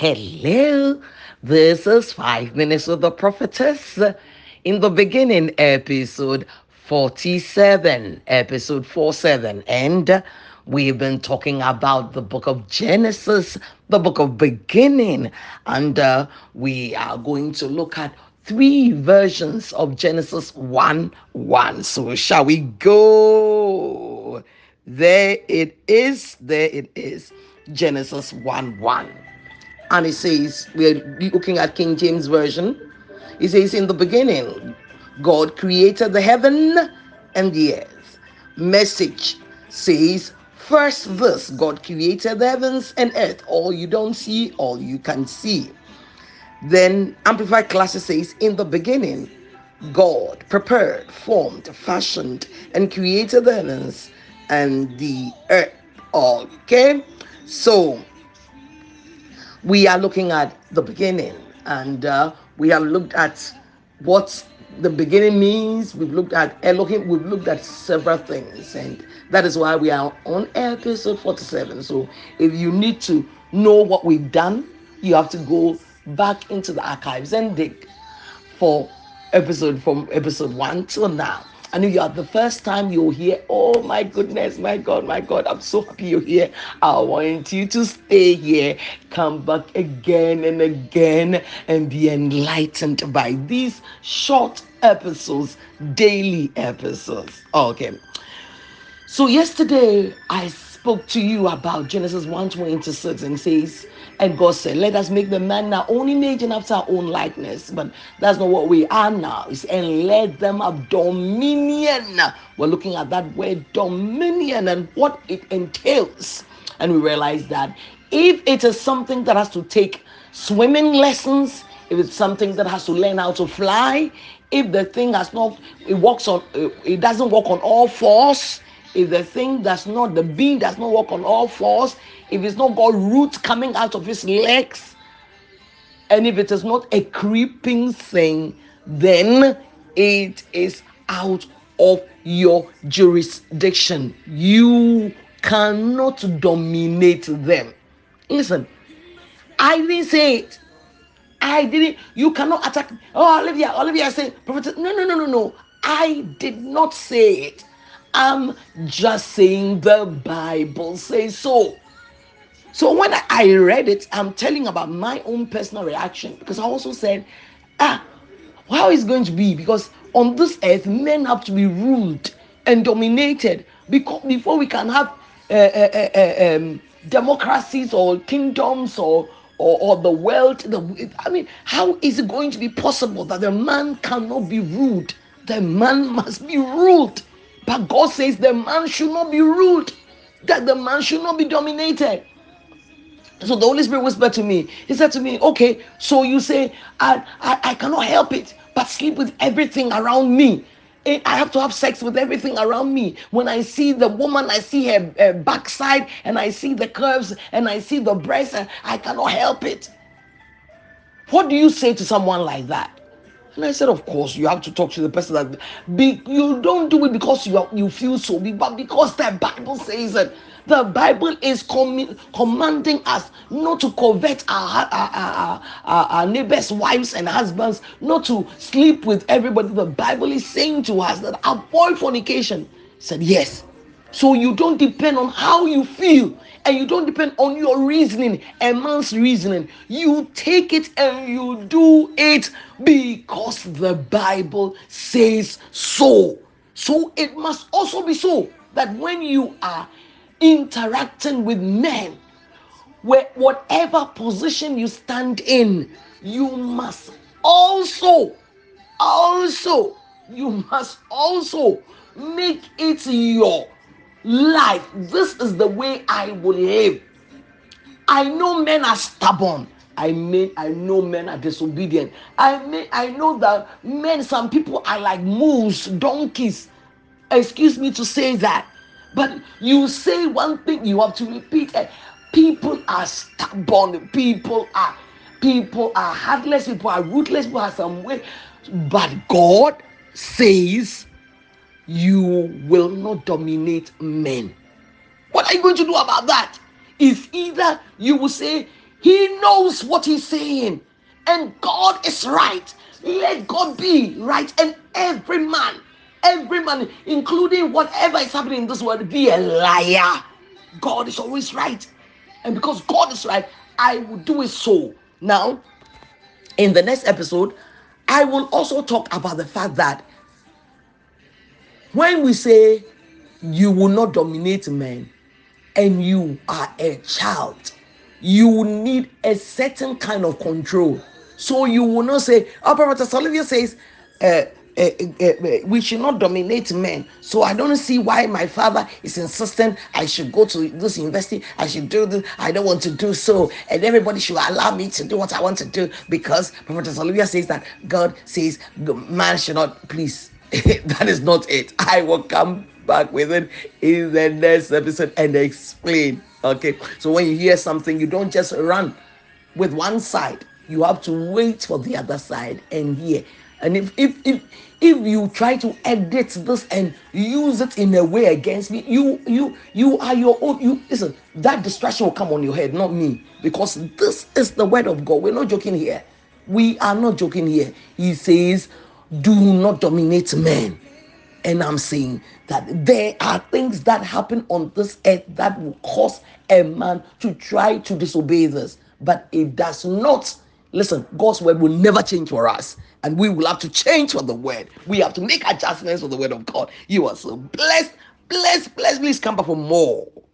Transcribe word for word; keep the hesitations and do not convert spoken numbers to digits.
Hello, this is Five Minutes with the Prophetess in the Beginning, episode forty-seven, episode forty-seven, and we've been talking about the book of Genesis, the book of beginning, and uh, we are going to look at three versions of Genesis one one. So shall we go? There it is, there it is, Genesis one one. And it says, we're looking at King James Version. It says, in the beginning, God created the heaven and the earth. Message says, first verse, God created the heavens and earth, all you don't see, all you can see. Then Amplified Classic says, in the beginning, God prepared, formed, fashioned, and created the heavens and the earth. Okay, so we are looking at the beginning, and uh, we have looked at what the beginning means. We've looked at Elohim. We've looked at several things, and that is why we are on episode forty-seven. So if you need to know what we've done, you have to go back into the archives and dig for episode from episode one till now. And if you are the first time you're here, oh my goodness, my God, my God, I'm so happy you're here. I want you to stay here, come back again and again, and be enlightened by these short episodes, daily episodes. Okay. So yesterday, I spoke to you about Genesis one twenty-six, and says, and God said, let us make the man in our own image and after our own likeness. But that's not what we are now. It's, and let them have dominion. We're looking at that word dominion and what it entails. And we realize that if it is something that has to take swimming lessons, if it's something that has to learn how to fly, if the thing has not, it walks on, it doesn't walk on all fours, if the thing does not, the bee does not walk on all fours, if it's not got roots coming out of its legs, and if it is not a creeping thing, then it is out of your jurisdiction. You cannot dominate them. Listen, I didn't say it. I didn't. You cannot attack. Oh, Olivia, Olivia said, Prophet. No, no, no, no, no. I did not say it. I'm just saying the Bible says so. So when I read it, I'm telling about my own personal reaction, because I also said, ah, how is it going to be? Because on this earth, men have to be ruled and dominated because before we can have uh, uh, uh, um, democracies or kingdoms or or, or the world. The, I mean, how is it going to be possible that the man cannot be ruled? The man must be ruled. But God says the man should not be ruled, that the man should not be dominated. So the Holy Spirit whispered to me, he said to me, okay, so you say, I, I, I cannot help it, but sleep with everything around me. I have to have sex with everything around me. When I see the woman, I see her, her backside, and I see the curves, and I see the breasts, and I cannot help it. What do you say to someone like that? And I said, of course, you have to talk to the person that be, you don't do it because you are, you feel so big, but because the Bible says it. The Bible is com- commanding us not to covet our, our, our, our, our neighbors' wives and husbands, not to sleep with everybody. The Bible is saying to us that avoid fornication. He said, yes. So you don't depend on how you feel, and you don't depend on your reasoning, a man's reasoning. You take it and you do it because the Bible says so. So it must also be so that when you are interacting with men, where whatever position you stand in, you must also, also, you must also make it your life. This is the way I will live. I know men are stubborn. I mean, I know men are disobedient. I mean, I know that men, some people are like mules, donkeys. Excuse me to say that. But you say one thing, you have to repeat it. People are stubborn. People are, people are heartless. People are ruthless. People are some way. But God says, you will not dominate men. What are you going to do about that? It's either you will say, He knows what he's saying, and God is right. Let God be right, and every man, every man, including whatever is happening in this world, be a liar. God is always right, and because God is right, I will do it so. Now, in the next episode, I will also talk about the fact that when we say you will not dominate men and you are a child, you need a certain kind of control. So you will not say, oh, Professor Solivia says, uh, Uh, uh, uh, we should not dominate men, so I don't see why my father is insistent I should go to this university, I should do this, I don't want to do so, and everybody should allow me to do what I want to do, because Professor Solivia says that God says man should not. Please, that is not it. I will come back with it in the next episode and explain. Okay, so when you hear something, you don't just run with one side, you have to wait for the other side and hear. And if, if if if you try to edit this and use it in a way against me, you you you are your own. You listen. That distraction will come on your head, not me, because this is the word of God. We're not joking here. We are not joking here. He says, "Do not dominate men," and I'm saying that there are things that happen on this earth that will cause a man to try to disobey this, but it does not. Listen, God's word will never change for us, and we will have to change for the word. We have to make adjustments for the word of God. You are so blessed, blessed, blessed. Please come back for more.